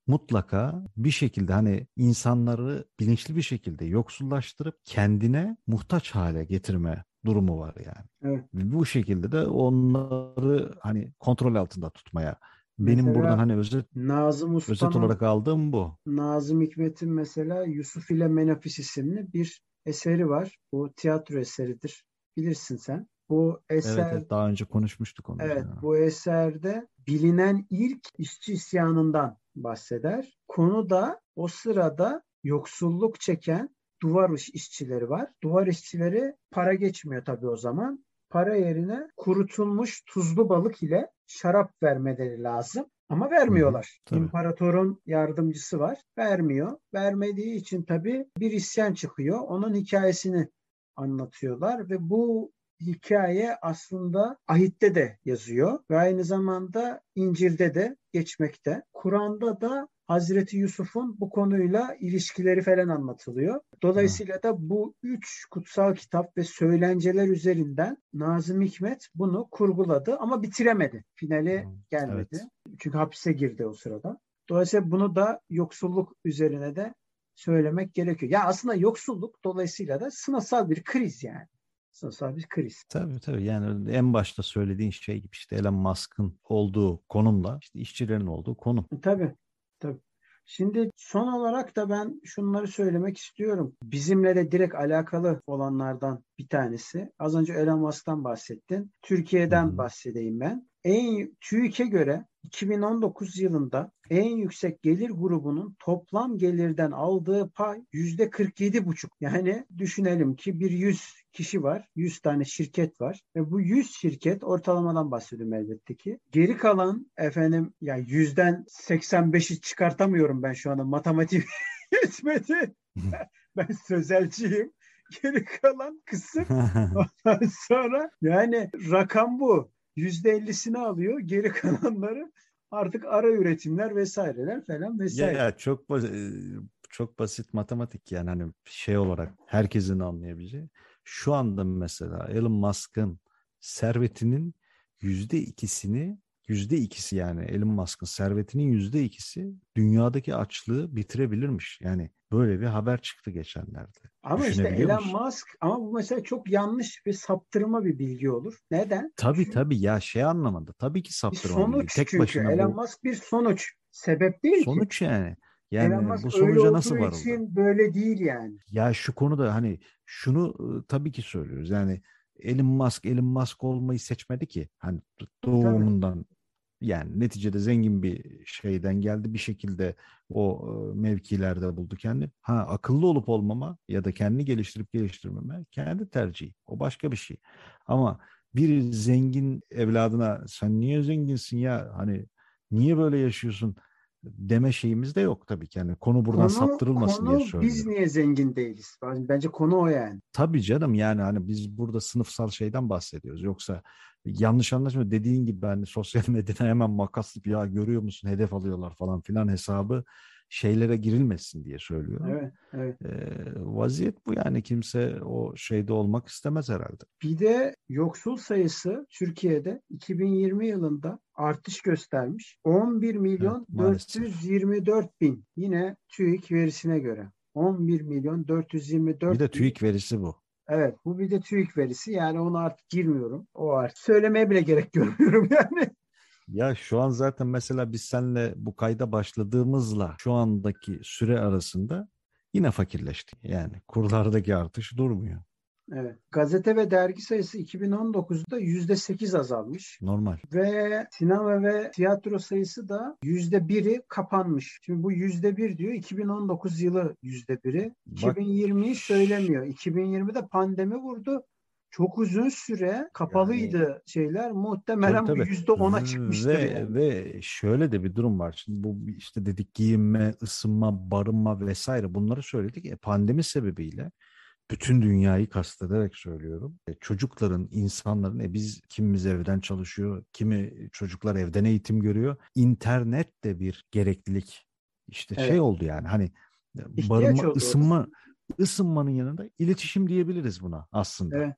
mutlaka bir şekilde hani insanları bilinçli bir şekilde yoksullaştırıp kendine muhtaç hale getirme durumu var yani. Evet. Bu şekilde de onları hani kontrol altında tutmaya. Benim mesela, buradan hani özet olarak aldığım bu. Nazım Hikmet'in mesela Yusuf ile Menofis isimli bir eseri var. Bu tiyatro eseridir. Bilirsin sen. Bu eser, evet, daha önce konuşmuştuk onu. Evet, yani. Bu eserde bilinen ilk işçi isyanından bahseder. Konu da o sırada yoksulluk çeken duvar işçileri var. Duvar işçileri para geçmiyor tabii o zaman. Para yerine kurutulmuş tuzlu balık ile şarap vermeleri lazım. Ama vermiyorlar. Hı, İmparatorun yardımcısı var. Vermiyor. Vermediği için tabii bir isyan çıkıyor. Onun hikayesini anlatıyorlar ve bu hikaye aslında Ahit'te de yazıyor ve aynı zamanda İncil'de de geçmekte. Kur'an'da da Hazreti Yusuf'un bu konuyla ilişkileri falan anlatılıyor. Dolayısıyla da bu 3 kutsal kitap ve söylenceler üzerinden Nazım Hikmet bunu kurguladı ama bitiremedi. Finali gelmedi. Evet. Çünkü hapse girdi o sırada. Dolayısıyla bunu da yoksulluk üzerine de söylemek gerekiyor. Ya aslında yoksulluk dolayısıyla da sınıfsal bir kriz yani. Sosyal bir kriz. Tabii yani en başta söylediğin şey gibi işte Elon Musk'ın olduğu konumla işte işçilerin olduğu konum. Tabii. Şimdi son olarak da ben şunları söylemek istiyorum. Bizimle de direkt alakalı olanlardan bir tanesi. Az önce Elon Musk'tan bahsettin. Türkiye'den bahsedeyim ben. TÜİK'e göre 2019 yılında en yüksek gelir grubunun toplam gelirden aldığı pay %47,5. Yani düşünelim ki bir 100 kişi var, 100 tane şirket var ve bu 100 şirket, ortalamadan bahsediyorum elbette ki. Geri kalan yani %'den 85'i çıkartamıyorum ben şu anda, matematiğim yetmedi. Ben sözelciyim. Geri kalan kısım ondan sonra yani rakam bu. %50'sini alıyor. Geri kalanları artık ara üretimler vesaireler falan vesaire. Ya çok basit matematik yani hani şey olarak herkesin anlayabileceği. şu anda mesela Elon Musk'ın servetinin %2'si yani Elon Musk'ın servetinin %2'si dünyadaki açlığı bitirebilirmiş. Yani böyle bir haber çıktı geçenlerde. Ama işte Elon Musk, ama bu mesela çok yanlış bir saptırma bir bilgi olur. Neden? Tabii ya şey anlamında. Tabii ki saptırma. Bir sonuç tek çünkü. Elon Musk bir sonuç. Sebep değil sonuç ki. Sonuç yani. Yani bu sonuca nasıl varıldı? İçin böyle değil yani. Ya şu konuda hani şunu tabii ki söylüyoruz. Yani Elon Musk olmayı seçmedi ki. Hani doğumundan yani neticede zengin bir şeyden geldi, bir şekilde o mevkilerde buldu kendini. Akıllı olup olmama ya da kendini geliştirip geliştirmeme kendi tercihi. O başka bir şey. Ama bir zengin evladına sen niye zenginsin ya, hani niye böyle yaşıyorsun deme şeyimiz de yok tabii ki. Yani konu buradan saptırılmasın diye söylüyorum. Biz niye zengin değiliz? Bence konu o yani. Tabii canım, yani hani biz burada sınıfsal şeyden bahsediyoruz. Yoksa yanlış anlaşılma, dediğin gibi hani sosyal medyada hemen makaslıp ya görüyor musun hedef alıyorlar falan filan hesabı şeylere girilmesin diye söylüyorum. Evet. Vaziyet bu yani, kimse o şeyde olmak istemez herhalde. Bir de yoksul sayısı Türkiye'de 2020 yılında artış göstermiş. 11.424.000 yine TÜİK verisine göre. 11.424.000. Bir de TÜİK verisi bu. Evet, bu bir de TÜİK verisi, yani ona artık girmiyorum. O artık söylemeye bile gerek görmüyorum yani. Ya şu an zaten mesela biz seninle bu kayda başladığımızla şu andaki süre arasında yine fakirleştik. Yani kurlardaki artış durmuyor. Evet. Gazete ve dergi sayısı 2019'da %8 azalmış. Normal. Ve sinema ve tiyatro sayısı da %1'i kapanmış. Şimdi bu %1 diyor, 2019 yılı %1'i. 2020'yi söylemiyor. 2020'de pandemi vurdu. Çok uzun süre kapalıydı yani, şeyler muhtemelen tabii. %10'a çıkmıştır. Ve şöyle de bir durum var. Şimdi bu işte dedik giyinme, ısınma, barınma vesaire, bunları söyledik. Pandemi sebebiyle bütün dünyayı kastederek söylüyorum. Çocukların, insanların, biz kimimiz evden çalışıyor, kimi çocuklar evden eğitim görüyor. İnternet de bir gereklilik işte evet. Şey oldu yani hani barınma, ısınmanın yanında iletişim diyebiliriz buna aslında. Evet.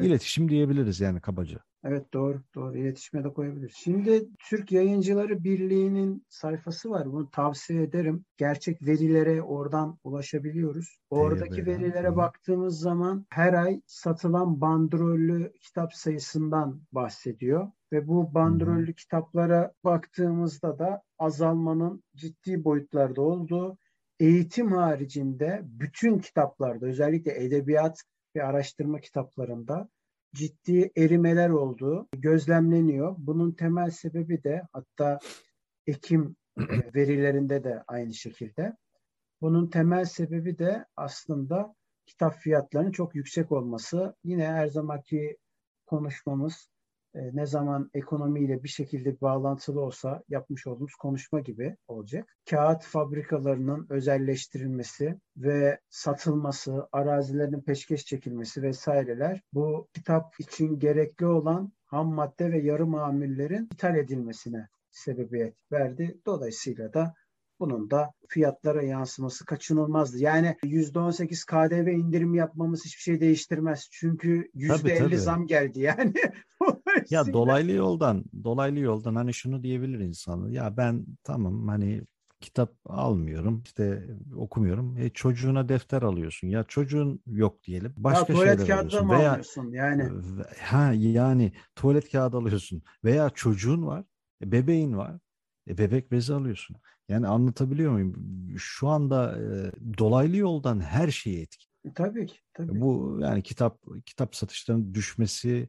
İletişim diyebiliriz yani kabaca. Evet, doğru. İletişime de koyabiliriz. Şimdi Türk Yayıncıları Birliği'nin sayfası var. Bunu tavsiye ederim. Gerçek verilere oradan ulaşabiliyoruz. Oradaki verilere baktığımız zaman her ay satılan bandrollü kitap sayısından bahsediyor. Ve bu bandrollü kitaplara baktığımızda da azalmanın ciddi boyutlarda olduğu, eğitim haricinde bütün kitaplarda, özellikle edebiyat ve araştırma kitaplarında ciddi erimeler olduğu gözlemleniyor. Bunun temel sebebi de hatta Ekim verilerinde de aynı şekilde. Bunun temel sebebi de aslında kitap fiyatlarının çok yüksek olması. Yine her zamanki konuşmamız, ne zaman ekonomiyle bir şekilde bağlantılı olsa yapmış olduğumuz konuşma gibi olacak. Kağıt fabrikalarının özelleştirilmesi ve satılması, arazilerin peşkeş çekilmesi vesaireler, bu kitap için gerekli olan ham madde ve yarı mamullerin ithal edilmesine sebebiyet verdi. Dolayısıyla da bunun da fiyatlara yansıması kaçınılmazdı. Yani %18 KDV indirimi yapmamız hiçbir şey değiştirmez. Çünkü %50 zam geldi yani. Ya dolaylı yoldan hani şunu diyebilir insanlar. Ya ben tamam hani kitap almıyorum, işte okumuyorum. Çocuğuna defter alıyorsun. Ya çocuğun yok diyelim. Başka şeyler alıyorsun. Tuvalet kağıdı veya alıyorsun yani. Yani tuvalet kağıdı alıyorsun. Veya çocuğun var, bebeğin var. Bebek bezi alıyorsun. Yani anlatabiliyor muyum? Şu anda dolaylı yoldan her şeye etki. Tabii ki. Bu yani kitap satışlarının düşmesi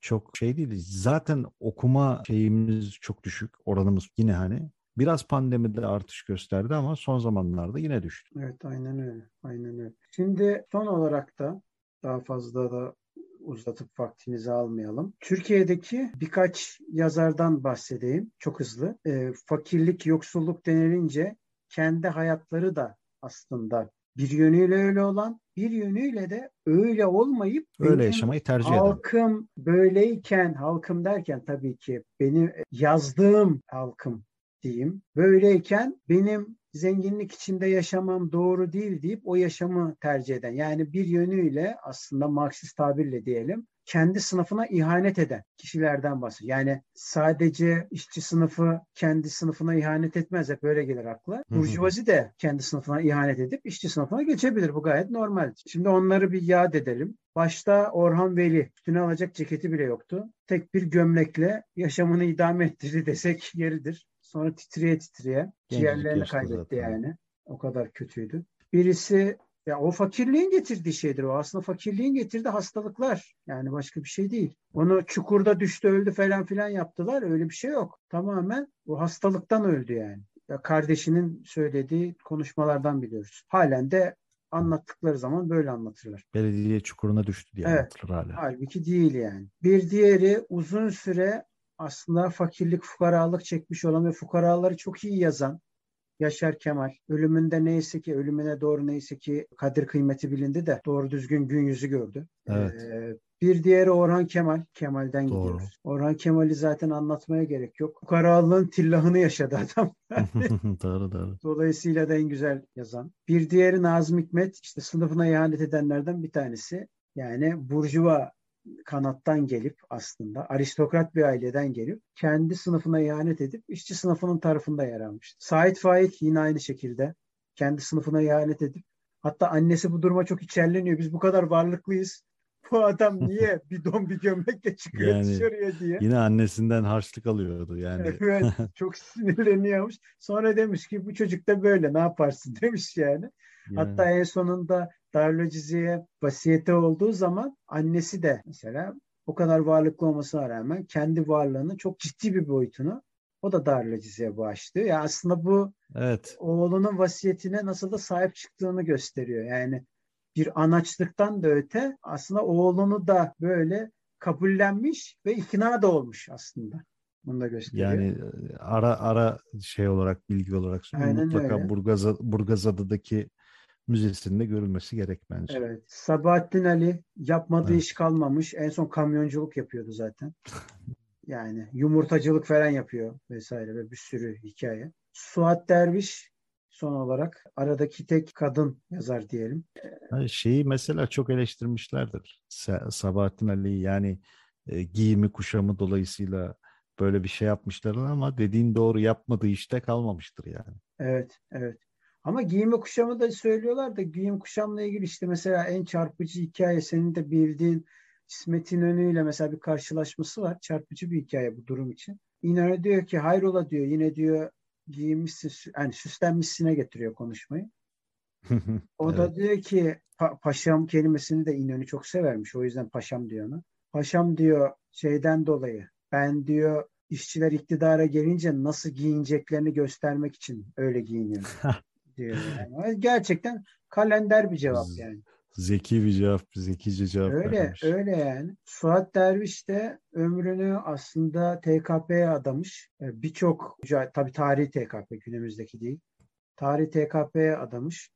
çok şey değil. Zaten okuma şeyimiz çok düşük. Oranımız yine hani biraz pandemide artış gösterdi ama son zamanlarda yine düştü. Evet, aynen öyle. Şimdi son olarak da daha fazla da uzatıp vaktinizi almayalım. Türkiye'deki birkaç yazardan bahsedeyim. Çok hızlı. Fakirlik, yoksulluk denilince kendi hayatları da aslında bir yönüyle öyle olan, bir yönüyle de öyle olmayıp öyle yaşamayı tercih eder. Halkım derken tabii ki benim yazdığım halkım diyeyim. Böyleyken benim zenginlik içinde yaşamam doğru değil deyip o yaşamı tercih eden, yani bir yönüyle aslında Marksist tabirle diyelim, kendi sınıfına ihanet eden kişilerden bahsediyor. Yani sadece işçi sınıfı kendi sınıfına ihanet etmez. Hep öyle gelir akla. Burjuvazi de kendi sınıfına ihanet edip işçi sınıfına geçebilir. Bu gayet normaldir. Şimdi onları bir yad edelim. Başta Orhan Veli, üstüne alacak ceketi bile yoktu. Tek bir gömlekle yaşamını idame ettirdi desek yeridir. Sonra titriye titriye ciğerlerini kaybetti yani. O kadar kötüydü. Birisi... Ya o fakirliğin getirdiği şeydir o. Aslında fakirliğin getirdiği hastalıklar. Yani başka bir şey değil. Onu çukurda düştü öldü falan filan yaptılar. Öyle bir şey yok. Tamamen o hastalıktan öldü yani. Ya kardeşinin söylediği konuşmalardan biliyoruz. Halen de anlattıkları zaman böyle anlatırlar. Belediye çukuruna düştü diye anlatılır hala. Halbuki değil yani. Bir diğeri uzun süre aslında fakirlik, fukaralık çekmiş olan ve fukaraları çok iyi yazan Yaşar Kemal. Ölümünde neyse ki, ölümüne doğru neyse ki kadir kıymeti bilindi de doğru düzgün gün yüzü gördü. Evet. Bir diğeri Orhan Kemal. Kemal'den doğru gidiyoruz. Orhan Kemal'i zaten anlatmaya gerek yok. Fukaralığın tillahını yaşadı adam. Doğru. Dolayısıyla da en güzel yazan. Bir diğeri Nazım Hikmet. İşte sınıfına ihanet edenlerden bir tanesi. Yani burjuva kanattan gelip aslında aristokrat bir aileden gelip kendi sınıfına ihanet edip işçi sınıfının tarafında yer almıştı. Sait Faik yine aynı şekilde kendi sınıfına ihanet edip, hatta annesi bu duruma çok içerleniyor. Biz bu kadar varlıklıyız. Bu adam niye bidon bir gömlekle çıkıyor yani, dışarıya diye. Yine annesinden harçlık alıyordu yani. Evet, çok sinirleniyormuş. Sonra demiş ki bu çocuk da böyle, ne yaparsın demiş yani. Hatta en sonunda Darülaceze'ye vasiyeti olduğu zaman annesi de mesela o kadar varlıklı olmasına rağmen kendi varlığının çok ciddi bir boyutunu o da Darülaceze'ye bağışlıyor. Yani aslında bu oğlunun vasiyetine nasıl da sahip çıktığını gösteriyor. Yani bir anaçlıktan da öte aslında oğlunu da böyle kabullenmiş ve ikna da olmuş aslında. Bunu da gösteriyor. Yani ara şey olarak, bilgi olarak mutlaka Burgazada'daki müzesinde görülmesi gerek bence. Evet. Sabahattin Ali yapmadığı iş kalmamış. En son kamyonculuk yapıyordu zaten. Yani yumurtacılık falan yapıyor vesaire ve bir sürü hikaye. Suat Derviş son olarak aradaki tek kadın yazar diyelim. Şeyi mesela çok eleştirmişlerdir. Sabahattin Ali'yi yani giyimi kuşamı dolayısıyla böyle bir şey yapmışlar ama dediğin doğru, yapmadığı işte kalmamıştır yani. Evet. Ama giyim ve kuşamı da söylüyorlar da giyim kuşamla ilgili işte mesela en çarpıcı hikaye senin de bildiğin İsmet İnönü'yle mesela bir karşılaşması var. Çarpıcı bir hikaye bu durum için. İnönü diyor ki hayrola diyor, yine diyor giyinmişsin, yani süslenmişsine getiriyor konuşmayı. O da diyor ki paşam kelimesini de İnönü çok severmiş, o yüzden paşam diyor ona. Paşam diyor şeyden dolayı, ben diyor işçiler iktidara gelince nasıl giyineceklerini göstermek için öyle giyiniyor. Diyor yani. Gerçekten kalender bir cevap yani. Zeki bir cevap, zekice cevap vermiş. Öyle yani. Suat Derviş de ömrünü aslında TKP'ye adamış. Birçok, tabii tarihi TKP, günümüzdeki değil. Tarihi TKP'ye adamış.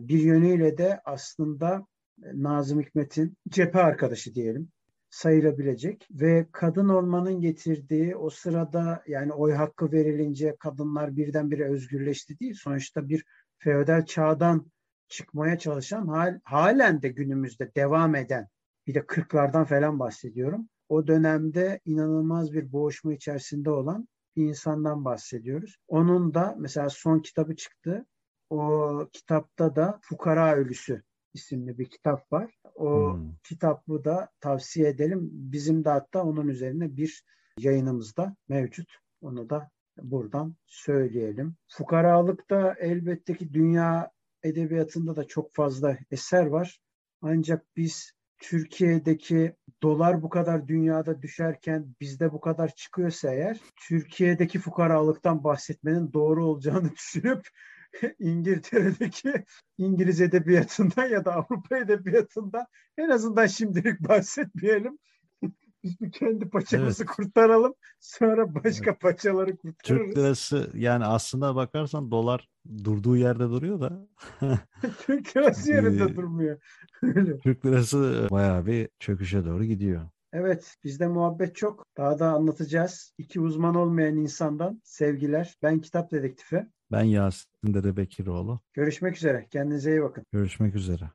Bir yönüyle de aslında Nazım Hikmet'in cephe arkadaşı diyelim sayılabilecek ve kadın olmanın getirdiği o sırada, yani oy hakkı verilince kadınlar birdenbire özgürleşti değil. Sonuçta bir feodal çağdan çıkmaya çalışan, halen de günümüzde devam eden, bir de 40'lardan falan bahsediyorum. O dönemde inanılmaz bir boğuşma içerisinde olan bir insandan bahsediyoruz. Onun da mesela son kitabı çıktı. O kitapta da Fukara Ölüsü isimli bir kitap var. O kitabı da tavsiye edelim. Bizim de hatta onun üzerine bir yayınımızda mevcut. Onu da buradan söyleyelim. Fukaralıkta elbette ki dünya edebiyatında da çok fazla eser var. Ancak biz Türkiye'deki dolar bu kadar dünyada düşerken bizde bu kadar çıkıyorsa eğer, Türkiye'deki fukaralıktan bahsetmenin doğru olacağını düşünüp İngiltere'deki İngiliz edebiyatından ya da Avrupa edebiyatından en azından şimdilik bahsetmeyelim. Biz bir kendi paçamızı kurtaralım. Sonra başka paçaları kurtarırız. Türk lirası, yani aslında bakarsan dolar durduğu yerde duruyor da. Türk lirası yerinde durmuyor. Türk lirası bayağı bir çöküşe doğru gidiyor. Evet, bizde muhabbet çok. Daha da anlatacağız. İki uzman olmayan insandan sevgiler. Ben Kitap Dedektifi. Ben Yasin Derebekiroğlu. Görüşmek üzere. Kendinize iyi bakın. Görüşmek üzere.